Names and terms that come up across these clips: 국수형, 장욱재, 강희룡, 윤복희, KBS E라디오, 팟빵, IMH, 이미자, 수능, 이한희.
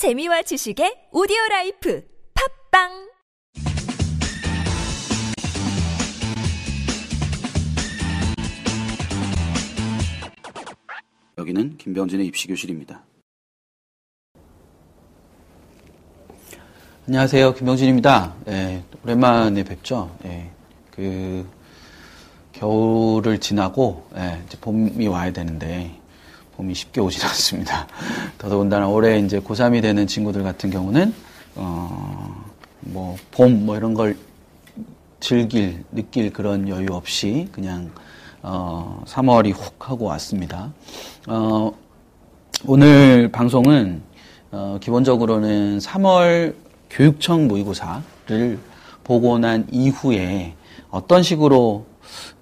재미와 지식의 오디오라이프 팟빵 여기는 김병진의 입시교실입니다. 안녕하세요, 김병진입니다. 오랜만에 뵙죠. 겨울을 지나고 이제 봄이 와야 되는데 봄이 쉽게 오질 않습니다. 더더군다나 올해 이제 고3이 되는 친구들 같은 경우는 봄 이런 걸 느낄 그런 여유 없이 그냥 3월이 훅 하고 왔습니다. 오늘 방송은 기본적으로는 3월 교육청 모의고사를 보고 난 이후에 어떤 식으로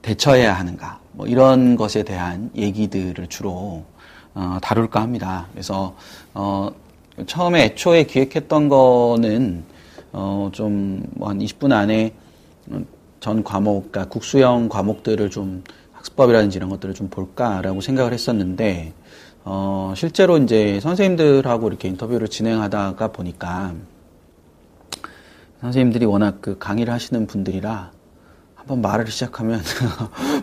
대처해야 하는가 이런 것에 대한 얘기들을 주로 다룰까 합니다. 그래서 처음에 애초에 기획했던 거는 좀 한 20분 안에 전 과목, 그러니까 국수형 과목들을 좀 학습법이라든지 이런 것들을 좀 볼까라고 생각을 했었는데, 실제로 이제 선생님들하고 이렇게 인터뷰를 진행하다가 보니까, 선생님들이 워낙 그 강의를 하시는 분들이라, 한번 말을 시작하면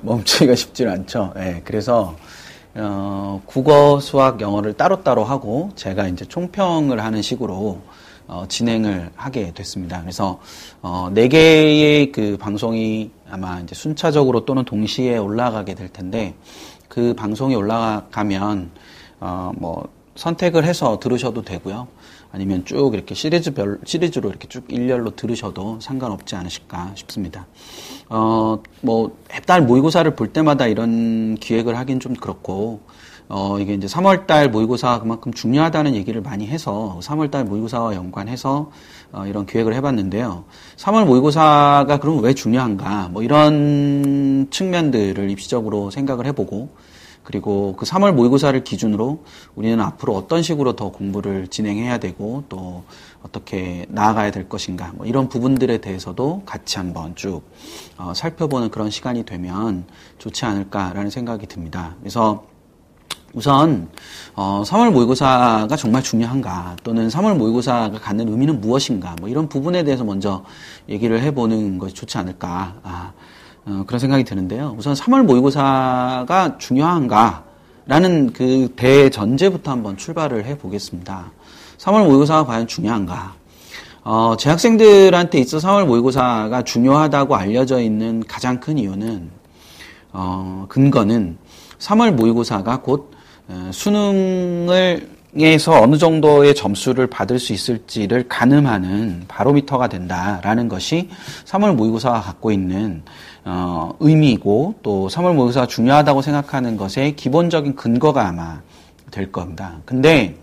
멈추기가 쉽지 않죠. 그래서, 국어, 수학, 영어를 따로따로 하고, 제가 이제 총평을 하는 식으로, 진행을 하게 됐습니다. 그래서, 4개의 그 방송이 아마 이제 순차적으로 또는 동시에 올라가게 될 텐데, 그 방송이 올라가면, 선택을 해서 들으셔도 되고요. 아니면 쭉 이렇게 시리즈로 이렇게 쭉 일렬로 들으셔도 상관없지 않으실까 싶습니다. 해달 모의고사를 볼 때마다 이런 기획을 하긴 좀 그렇고, 이게 이제 3월달 모의고사가 그만큼 중요하다는 얘기를 많이 해서 3월달 모의고사와 연관해서 이런 기획을 해봤는데요. 3월 모의고사가 그럼 왜 중요한가? 이런 측면들을 입시적으로 생각을 해보고, 그리고 그 3월 모의고사를 기준으로 우리는 앞으로 어떤 식으로 더 공부를 진행해야 되고 또 어떻게 나아가야 될 것인가 이런 부분들에 대해서도 같이 한번 쭉 살펴보는 그런 시간이 되면 좋지 않을까라는 생각이 듭니다. 그래서 우선 3월 모의고사가 정말 중요한가 또는 3월 모의고사가 갖는 의미는 무엇인가 이런 부분에 대해서 먼저 얘기를 해보는 것이 좋지 않을까 그런 생각이 드는데요. 우선 3월 모의고사가 중요한가라는 그 대전제부터 한번 출발을 해보겠습니다. 3월 모의고사가 과연 중요한가? 재학생들한테 있어 3월 모의고사가 중요하다고 알려져 있는 가장 큰 이유는 근거는 3월 모의고사가 곧 수능에서 어느 정도의 점수를 받을 수 있을지를 가늠하는 바로미터가 된다라는 것이 3월 모의고사가 갖고 있는 의미이고 또 3월 모의고사가 중요하다고 생각하는 것의 기본적인 근거가 아마 될 겁니다. 근데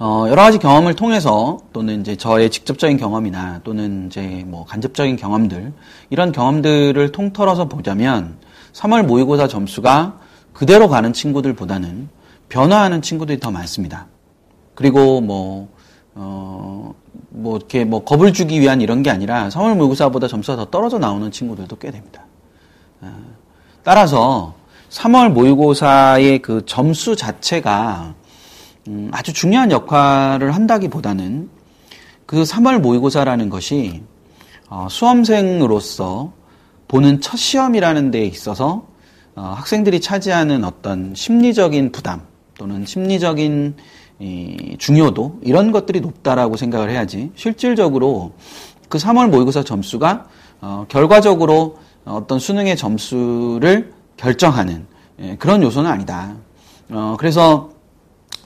여러 가지 경험을 통해서 또는 이제 저의 직접적인 경험이나 또는 이제 간접적인 경험들 이런 경험들을 통틀어서 보자면 3월 모의고사 점수가 그대로 가는 친구들보다는 변화하는 친구들이 더 많습니다. 그리고 겁을 주기 위한 이런 게 아니라 3월 모의고사보다 점수가 더 떨어져 나오는 친구들도 꽤 됩니다. 따라서 3월 모의고사의 그 점수 자체가 아주 중요한 역할을 한다기보다는 그 3월 모의고사라는 것이 수험생으로서 보는 첫 시험이라는 데에 있어서 학생들이 차지하는 어떤 심리적인 부담 또는 심리적인 중요도 이런 것들이 높다라고 생각을 해야지 실질적으로 그 3월 모의고사 점수가 결과적으로 어떤 수능의 점수를 결정하는 그런 요소는 아니다. 그래서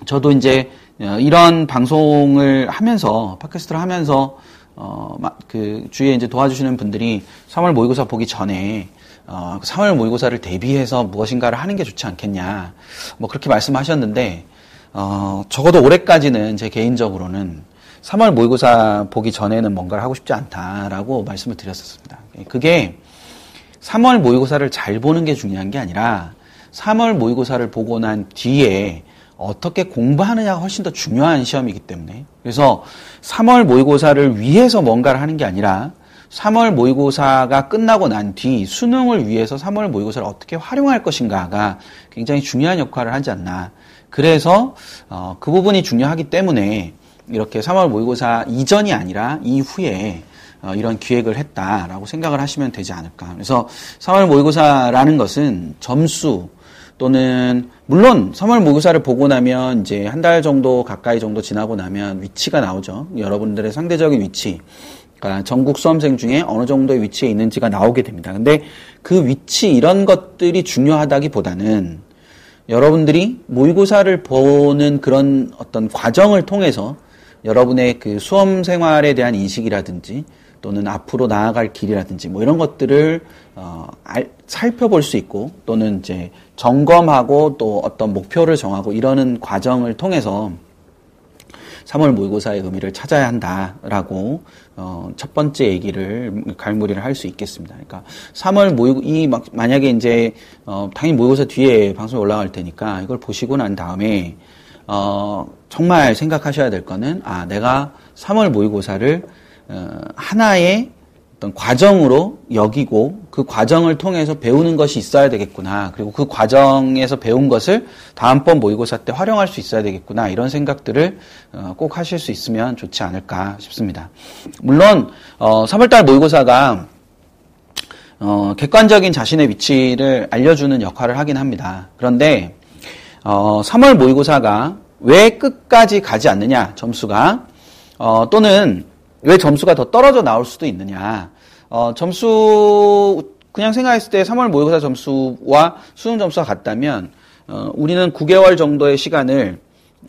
저도 이제 이런 방송을 하면서 팟캐스트를 하면서 그 주위에 이제 도와주시는 분들이 3월 모의고사 보기 전에 3월 모의고사를 대비해서 무엇인가를 하는 게 좋지 않겠냐 그렇게 말씀하셨는데 적어도 올해까지는 제 개인적으로는 3월 모의고사 보기 전에는 뭔가를 하고 싶지 않다라고 말씀을 드렸었습니다. 그게 3월 모의고사를 잘 보는 게 중요한 게 아니라 3월 모의고사를 보고 난 뒤에 어떻게 공부하느냐가 훨씬 더 중요한 시험이기 때문에 그래서 3월 모의고사를 위해서 뭔가를 하는 게 아니라 3월 모의고사가 끝나고 난 뒤 수능을 위해서 3월 모의고사를 어떻게 활용할 것인가가 굉장히 중요한 역할을 하지 않나 그래서 그 부분이 중요하기 때문에 이렇게 3월 모의고사 이전이 아니라 이후에 이런 기획을 했다라고 생각을 하시면 되지 않을까. 그래서 3월 모의고사라는 것은 점수 또는 물론 3월 모의고사를 보고 나면 이제 한 달 정도 가까이 정도 지나고 나면 위치가 나오죠. 여러분들의 상대적인 위치, 그러니까 전국 수험생 중에 어느 정도의 위치에 있는지가 나오게 됩니다. 근데 그 위치 이런 것들이 중요하다기보다는 여러분들이 모의고사를 보는 그런 어떤 과정을 통해서 여러분의 그 수험 생활에 대한 인식이라든지 또는 앞으로 나아갈 길이라든지 뭐 이런 것들을 살펴볼 수 있고 또는 이제 점검하고 또 어떤 목표를 정하고 이러는 과정을 통해서 3월 모의고사의 의미를 찾아야 한다라고 첫 번째 얘기를 갈무리를 할 수 있겠습니다. 그러니까 3월 만약에 이제 당연히 모의고사 뒤에 방송이 올라갈 테니까 이걸 보시고 난 다음에 정말 생각하셔야 될 거는 내가 3월 모의고사를 하나의 어떤 과정으로 여기고 그 과정을 통해서 배우는 것이 있어야 되겠구나. 그리고 그 과정에서 배운 것을 다음번 모의고사 때 활용할 수 있어야 되겠구나. 이런 생각들을 꼭 하실 수 있으면 좋지 않을까 싶습니다. 물론 3월달 모의고사가 객관적인 자신의 위치를 알려주는 역할을 하긴 합니다. 그런데 3월 모의고사가 왜 끝까지 가지 않느냐, 점수가 또는 왜 점수가 더 떨어져 나올 수도 있느냐. 점수 그냥 생각했을 때 3월 모의고사 점수와 수능 점수가 같다면 우리는 9개월 정도의 시간을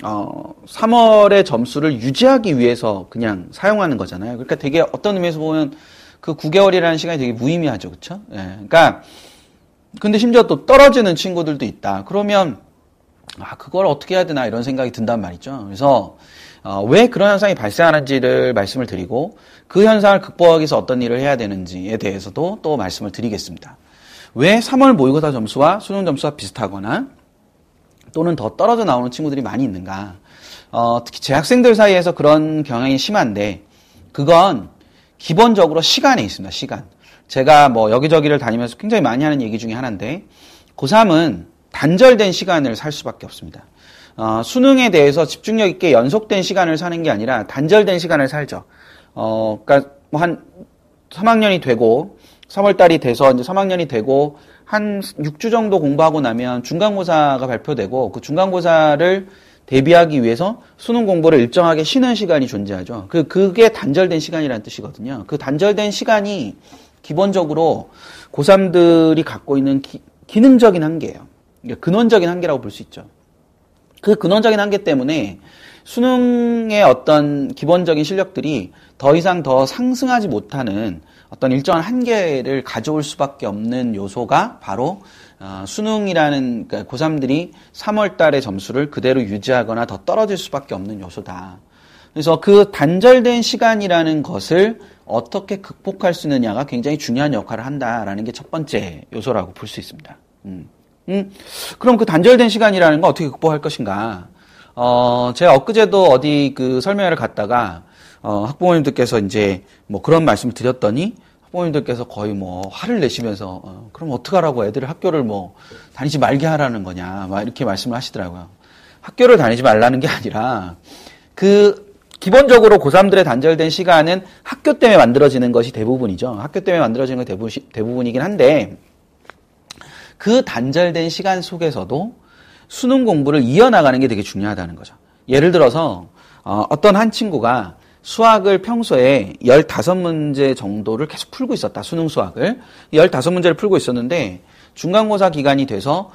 3월의 점수를 유지하기 위해서 그냥 사용하는 거잖아요. 그러니까 되게 어떤 의미에서 보면 그 9개월이라는 시간이 되게 무의미하죠. 그렇죠? 예. 그러니까 근데 심지어 또 떨어지는 친구들도 있다. 그러면 그걸 어떻게 해야 되나 이런 생각이 든단 말이죠. 그래서 왜 그런 현상이 발생하는지를 말씀을 드리고 그 현상을 극복하기 위해서 어떤 일을 해야 되는지에 대해서도 또 말씀을 드리겠습니다. 왜 3월 모의고사 점수와 수능 점수가 비슷하거나 또는 더 떨어져 나오는 친구들이 많이 있는가. 특히 재학생들 사이에서 그런 경향이 심한데 그건 기본적으로 시간에 있습니다. 시간. 제가 뭐 여기저기를 다니면서 굉장히 많이 하는 얘기 중에 하나인데 고3은 단절된 시간을 살 수밖에 없습니다. 수능에 대해서 집중력 있게 연속된 시간을 사는 게 아니라 단절된 시간을 살죠. 그러니까 뭐 한 3학년이 되고 3월달이 돼서 이제 3학년이 되고 한 6주 정도 공부하고 나면 중간고사가 발표되고 그 중간고사를 대비하기 위해서 수능 공부를 일정하게 쉬는 시간이 존재하죠. 그게 단절된 시간이라는 뜻이거든요. 그 단절된 시간이 기본적으로 고3들이 갖고 있는 기능적인 한계예요. 그러니까 근원적인 한계라고 볼 수 있죠. 그 근원적인 한계 때문에 수능의 어떤 기본적인 실력들이 더 이상 더 상승하지 못하는 어떤 일정한 한계를 가져올 수밖에 없는 요소가 바로 수능이라는 그러니까 고3들이 3월 달의 점수를 그대로 유지하거나 더 떨어질 수밖에 없는 요소다. 그래서 그 단절된 시간이라는 것을 어떻게 극복할 수 있느냐가 굉장히 중요한 역할을 한다라는 게 첫 번째 요소라고 볼 수 있습니다. 그럼 그 단절된 시간이라는 건 어떻게 극복할 것인가? 제가 엊그제도 어디 그 설명회를 갔다가, 학부모님들께서 이제 뭐 그런 말씀을 드렸더니, 학부모님들께서 거의 뭐 화를 내시면서, 그럼 어떡하라고 애들을 학교를 뭐 다니지 말게 하라는 거냐, 막 이렇게 말씀을 하시더라고요. 학교를 다니지 말라는 게 아니라, 기본적으로 고3들의 단절된 시간은 학교 때문에 만들어지는 것이 대부분이죠. 학교 때문에 만들어지는 것이 대부분이긴 한데, 그 단절된 시간 속에서도 수능 공부를 이어나가는 게 되게 중요하다는 거죠. 예를 들어서 어떤 한 친구가 수학을 평소에 15문제 정도를 계속 풀고 있었다. 수능 수학을. 15문제를 풀고 있었는데 중간고사 기간이 돼서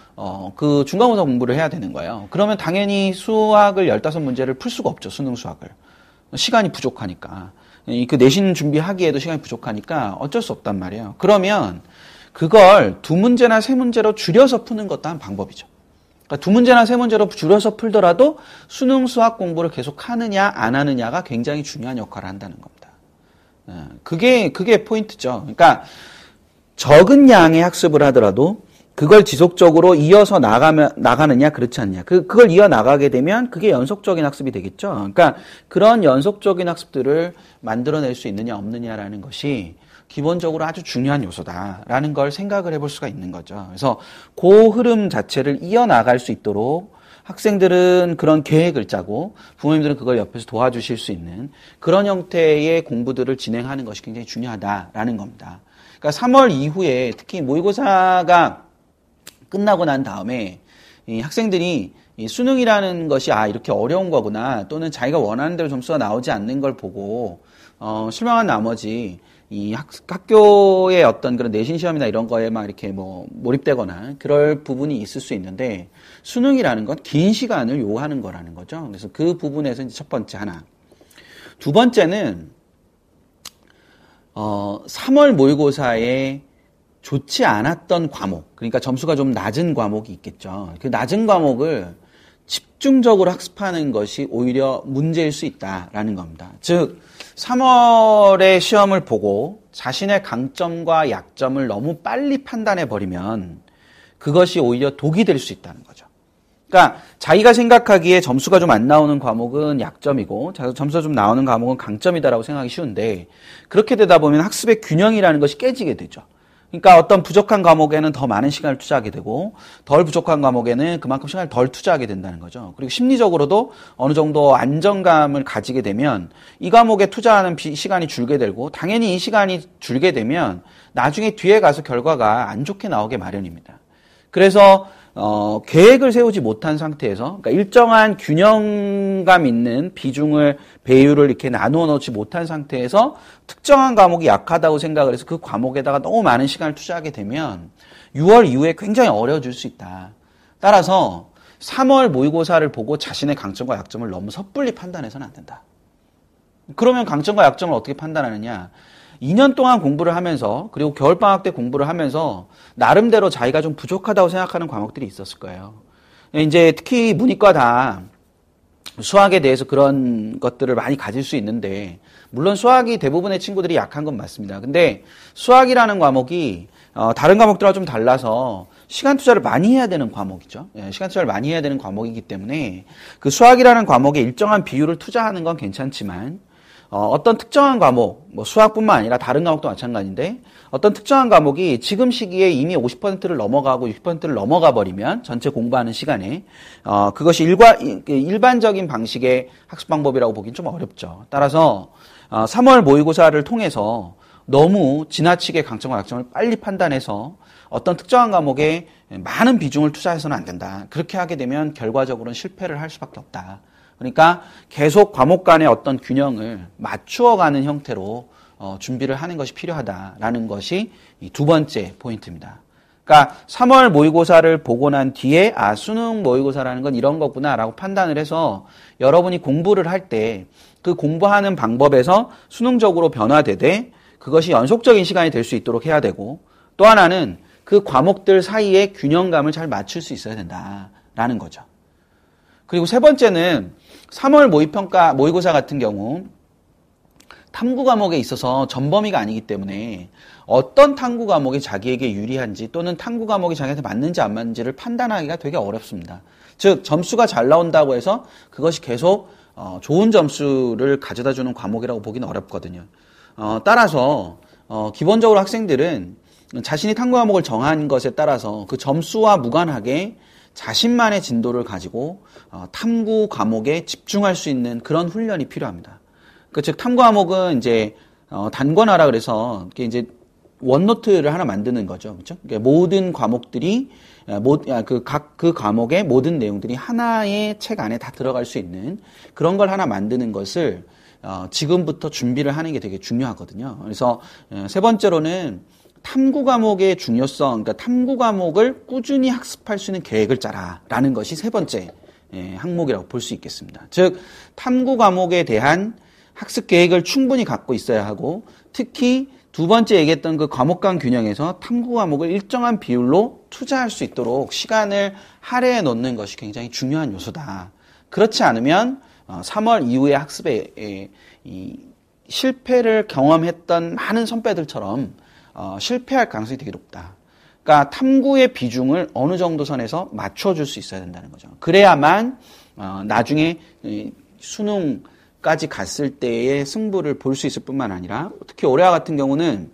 그 중간고사 공부를 해야 되는 거예요. 그러면 당연히 수학을 15문제를 풀 수가 없죠. 수능 수학을. 시간이 부족하니까. 그 내신 준비하기에도 시간이 부족하니까 어쩔 수 없단 말이에요. 그러면 그걸 2문제나 3문제로 줄여서 푸는 것도 한 방법이죠. 그러니까 2문제나 3문제로 줄여서 풀더라도 수능 수학 공부를 계속 하느냐 안 하느냐가 굉장히 중요한 역할을 한다는 겁니다. 그게 포인트죠. 그러니까 적은 양의 학습을 하더라도 그걸 지속적으로 이어서 나가느냐 그렇지 않느냐. 그걸 이어 나가게 되면 그게 연속적인 학습이 되겠죠. 그러니까 그런 연속적인 학습들을 만들어낼 수 있느냐 없느냐라는 것이 기본적으로 아주 중요한 요소다라는 걸 생각을 해볼 수가 있는 거죠. 그래서 그 흐름 자체를 이어나갈 수 있도록 학생들은 그런 계획을 짜고 부모님들은 그걸 옆에서 도와주실 수 있는 그런 형태의 공부들을 진행하는 것이 굉장히 중요하다라는 겁니다. 그러니까 3월 이후에 특히 모의고사가 끝나고 난 다음에 이 학생들이 이 수능이라는 것이 아 이렇게 어려운 거구나 또는 자기가 원하는 대로 점수가 나오지 않는 걸 보고 실망한 나머지 이 학교의 어떤 그런 내신 시험이나 이런 거에 막 이렇게 뭐 몰입되거나 그럴 부분이 있을 수 있는데 수능이라는 건 긴 시간을 요하는 거라는 거죠. 그래서 그 부분에서 이제 첫 번째 하나. 두 번째는 3월 모의고사에 좋지 않았던 과목, 그러니까 점수가 좀 낮은 과목이 있겠죠. 그 낮은 과목을 집중적으로 학습하는 것이 오히려 문제일 수 있다라는 겁니다. 즉 3월에 시험을 보고 자신의 강점과 약점을 너무 빨리 판단해버리면 그것이 오히려 독이 될 수 있다는 거죠. 그러니까 자기가 생각하기에 점수가 좀 안 나오는 과목은 약점이고 점수가 좀 나오는 과목은 강점이다라고 생각하기 쉬운데 그렇게 되다 보면 학습의 균형이라는 것이 깨지게 되죠. 그러니까 어떤 부족한 과목에는 더 많은 시간을 투자하게 되고 덜 부족한 과목에는 그만큼 시간을 덜 투자하게 된다는 거죠. 그리고 심리적으로도 어느 정도 안정감을 가지게 되면 이 과목에 투자하는 시간이 줄게 되고 당연히 이 시간이 줄게 되면 나중에 뒤에 가서 결과가 안 좋게 나오게 마련입니다. 그래서 계획을 세우지 못한 상태에서 그러니까 일정한 균형감 있는 비중을 배율을 이렇게 나누어 놓지 못한 상태에서 특정한 과목이 약하다고 생각을 해서 그 과목에다가 너무 많은 시간을 투자하게 되면 6월 이후에 굉장히 어려워질 수 있다. 따라서 3월 모의고사를 보고 자신의 강점과 약점을 너무 섣불리 판단해서는 안 된다. 그러면 강점과 약점을 어떻게 판단하느냐? 2년 동안 공부를 하면서 그리고 겨울방학 때 공부를 하면서 나름대로 자기가 좀 부족하다고 생각하는 과목들이 있었을 거예요. 이제 특히 문이과 다 수학에 대해서 그런 것들을 많이 가질 수 있는데 물론 수학이 대부분의 친구들이 약한 건 맞습니다. 근데 수학이라는 과목이 다른 과목들과 좀 달라서 시간 투자를 많이 해야 되는 과목이죠. 시간 투자를 많이 해야 되는 과목이기 때문에 그 수학이라는 과목에 일정한 비율을 투자하는 건 괜찮지만 어떤 특정한 과목, 뭐 수학뿐만 아니라 다른 과목도 마찬가지인데 어떤 특정한 과목이 지금 시기에 이미 50%를 넘어가고 60%를 넘어가 버리면 전체 공부하는 시간에 그것이 일반적인 방식의 학습 방법이라고 보기는 좀 어렵죠. 따라서 3월 모의고사를 통해서 너무 지나치게 강점과 약점을 빨리 판단해서 어떤 특정한 과목에 많은 비중을 투자해서는 안 된다. 그렇게 하게 되면 결과적으로는 실패를 할 수밖에 없다. 그러니까 계속 과목 간의 어떤 균형을 맞추어가는 형태로 준비를 하는 것이 필요하다라는 것이 이 두 번째 포인트입니다. 그러니까 3월 모의고사를 보고 난 뒤에 아 수능 모의고사라는 건 이런 거구나라고 판단을 해서 여러분이 공부를 할 때 그 공부하는 방법에서 수능적으로 변화되되 그것이 연속적인 시간이 될 수 있도록 해야 되고 또 하나는 그 과목들 사이의 균형감을 잘 맞출 수 있어야 된다라는 거죠. 그리고 세 번째는 3월 모의고사 같은 경우 탐구 과목에 있어서 전범위가 아니기 때문에 어떤 탐구 과목이 자기에게 유리한지 또는 탐구 과목이 자기한테 맞는지 안 맞는지를 판단하기가 되게 어렵습니다. 즉 점수가 잘 나온다고 해서 그것이 계속 좋은 점수를 가져다주는 과목이라고 보기는 어렵거든요. 따라서 기본적으로 학생들은 자신이 탐구 과목을 정한 것에 따라서 그 점수와 무관하게 자신만의 진도를 가지고 탐구 과목에 집중할 수 있는 그런 훈련이 필요합니다. 즉 탐구 과목은 이제 단권화라 그래서 이제 원노트를 하나 만드는 거죠, 그렇죠? 그러니까 모든 과목들이 그 과목의 모든 내용들이 하나의 책 안에 다 들어갈 수 있는 그런 걸 하나 만드는 것을 지금부터 준비를 하는 게 되게 중요하거든요. 그래서 세 번째로는 탐구 과목의 중요성, 그러니까 탐구 과목을 꾸준히 학습할 수 있는 계획을 짜라라는 것이 세 번째 항목이라고 볼 수 있겠습니다. 즉, 탐구 과목에 대한 학습 계획을 충분히 갖고 있어야 하고 특히 두 번째 얘기했던 그 과목 간 균형에서 탐구 과목을 일정한 비율로 투자할 수 있도록 시간을 할애해 놓는 것이 굉장히 중요한 요소다. 그렇지 않으면 3월 이후의 학습에 실패를 경험했던 많은 선배들처럼 실패할 가능성이 되게 높다. 그러니까 탐구의 비중을 어느 정도 선에서 맞춰줄 수 있어야 된다는 거죠. 그래야만 나중에 수능까지 갔을 때의 승부를 볼 수 있을 뿐만 아니라 특히 올해와 같은 경우는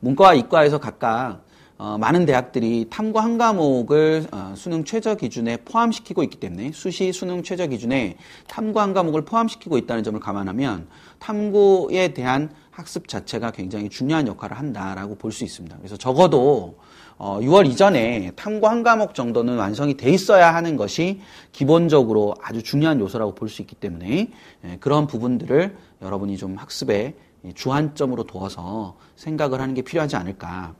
문과와 이과에서 각각 많은 대학들이 탐구 한 과목을 수능 최저 기준에 포함시키고 있기 때문에 수시 수능 최저 기준에 탐구 한 과목을 포함시키고 있다는 점을 감안하면 탐구에 대한 학습 자체가 굉장히 중요한 역할을 한다라고 볼 수 있습니다. 그래서 적어도 6월 이전에 탐구 한 과목 정도는 완성이 돼 있어야 하는 것이 기본적으로 아주 중요한 요소라고 볼 수 있기 때문에 그런 부분들을 여러분이 좀 학습에 주안점으로 두어서 생각을 하는 게 필요하지 않을까.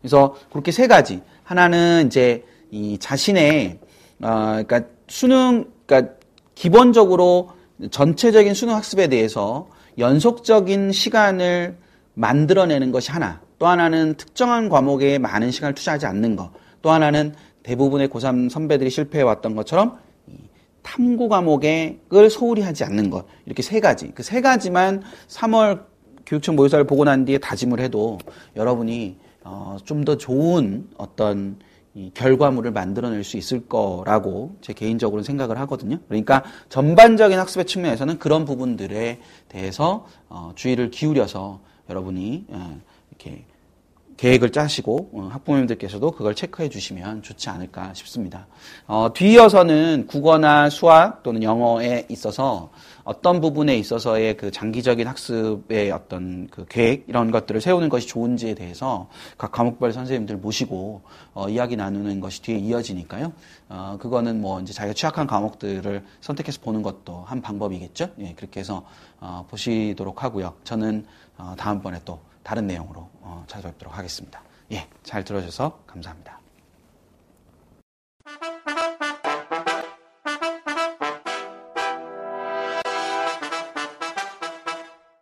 그래서 그렇게 세 가지. 하나는 이제 이 자신의 그러니까 수능, 그러니까 기본적으로 전체적인 수능 학습에 대해서 연속적인 시간을 만들어내는 것이 하나. 또 하나는 특정한 과목에 많은 시간을 투자하지 않는 것. 또 하나는 대부분의 고3 선배들이 실패해왔던 것처럼 탐구 과목을 소홀히 하지 않는 것. 이렇게 세 가지. 그 세 가지만 3월 교육청 모의고사를 보고 난 뒤에 다짐을 해도 여러분이 좀 더 좋은 어떤 이 결과물을 만들어낼 수 있을 거라고 제 개인적으로는 생각을 하거든요. 그러니까 전반적인 학습의 측면에서는 그런 부분들에 대해서 주의를 기울여서 여러분이 이렇게 계획을 짜시고 학부모님들께서도 그걸 체크해 주시면 좋지 않을까 싶습니다. 뒤이어서는 국어나 수학 또는 영어에 있어서 어떤 부분에 있어서의 그 장기적인 학습의 어떤 그 계획 이런 것들을 세우는 것이 좋은지에 대해서 각 과목별 선생님들 모시고 이야기 나누는 것이 뒤에 이어지니까요. 그거는 뭐 이제 자기가 취약한 과목들을 선택해서 보는 것도 한 방법이겠죠. 예, 그렇게 해서 보시도록 하고요. 저는 다음번에 또 다른 내용으로 찾아뵙도록 하겠습니다. 예, 잘 들어주셔서 감사합니다.